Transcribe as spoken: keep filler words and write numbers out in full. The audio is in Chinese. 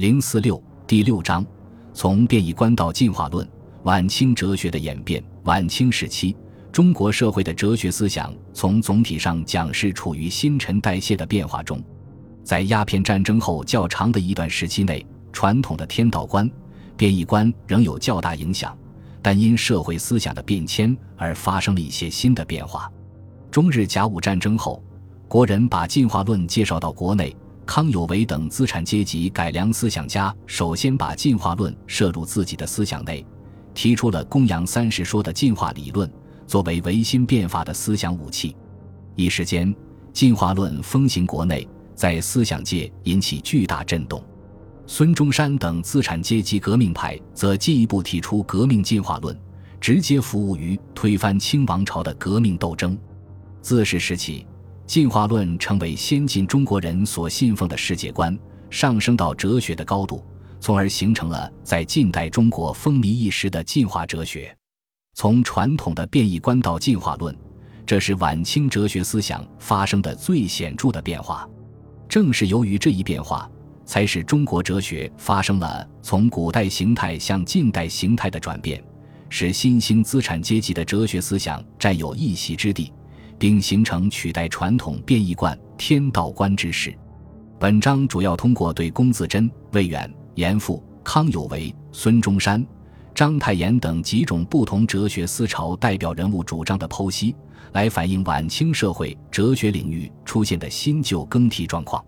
零四六第六章，从变异观到进化论，晚清哲学的演变。晚清时期，中国社会的哲学思想从总体上讲是处于新陈代谢的变化中。在鸦片战争后较长的一段时期内，传统的天道观、变异观仍有较大影响，但因社会思想的变迁而发生了一些新的变化。中日甲午战争后，国人把进化论介绍到国内，康有为等资产阶级改良思想家首先把进化论摄入自己的思想内，提出了公羊三十说的进化理论，作为维新变法的思想武器。一时间，进化论风行国内，在思想界引起巨大震动。孙中山等资产阶级革命派则进一步提出革命进化论，直接服务于推翻清王朝的革命斗争。自是时起，进化论成为先进中国人所信奉的世界观，上升到哲学的高度，从而形成了在近代中国风靡一时的进化哲学。从传统的变异观到进化论，这是晚清哲学思想发生的最显著的变化。正是由于这一变化，才使中国哲学发生了从古代形态向近代形态的转变，使新兴资产阶级的哲学思想占有一席之地，并形成取代传统变异观、天道观之势。本章主要通过对龚自珍、魏远、严复、康有为、孙中山、章太炎等几种不同哲学思潮代表人物主张的剖析，来反映晚清社会哲学领域出现的新旧更替状况。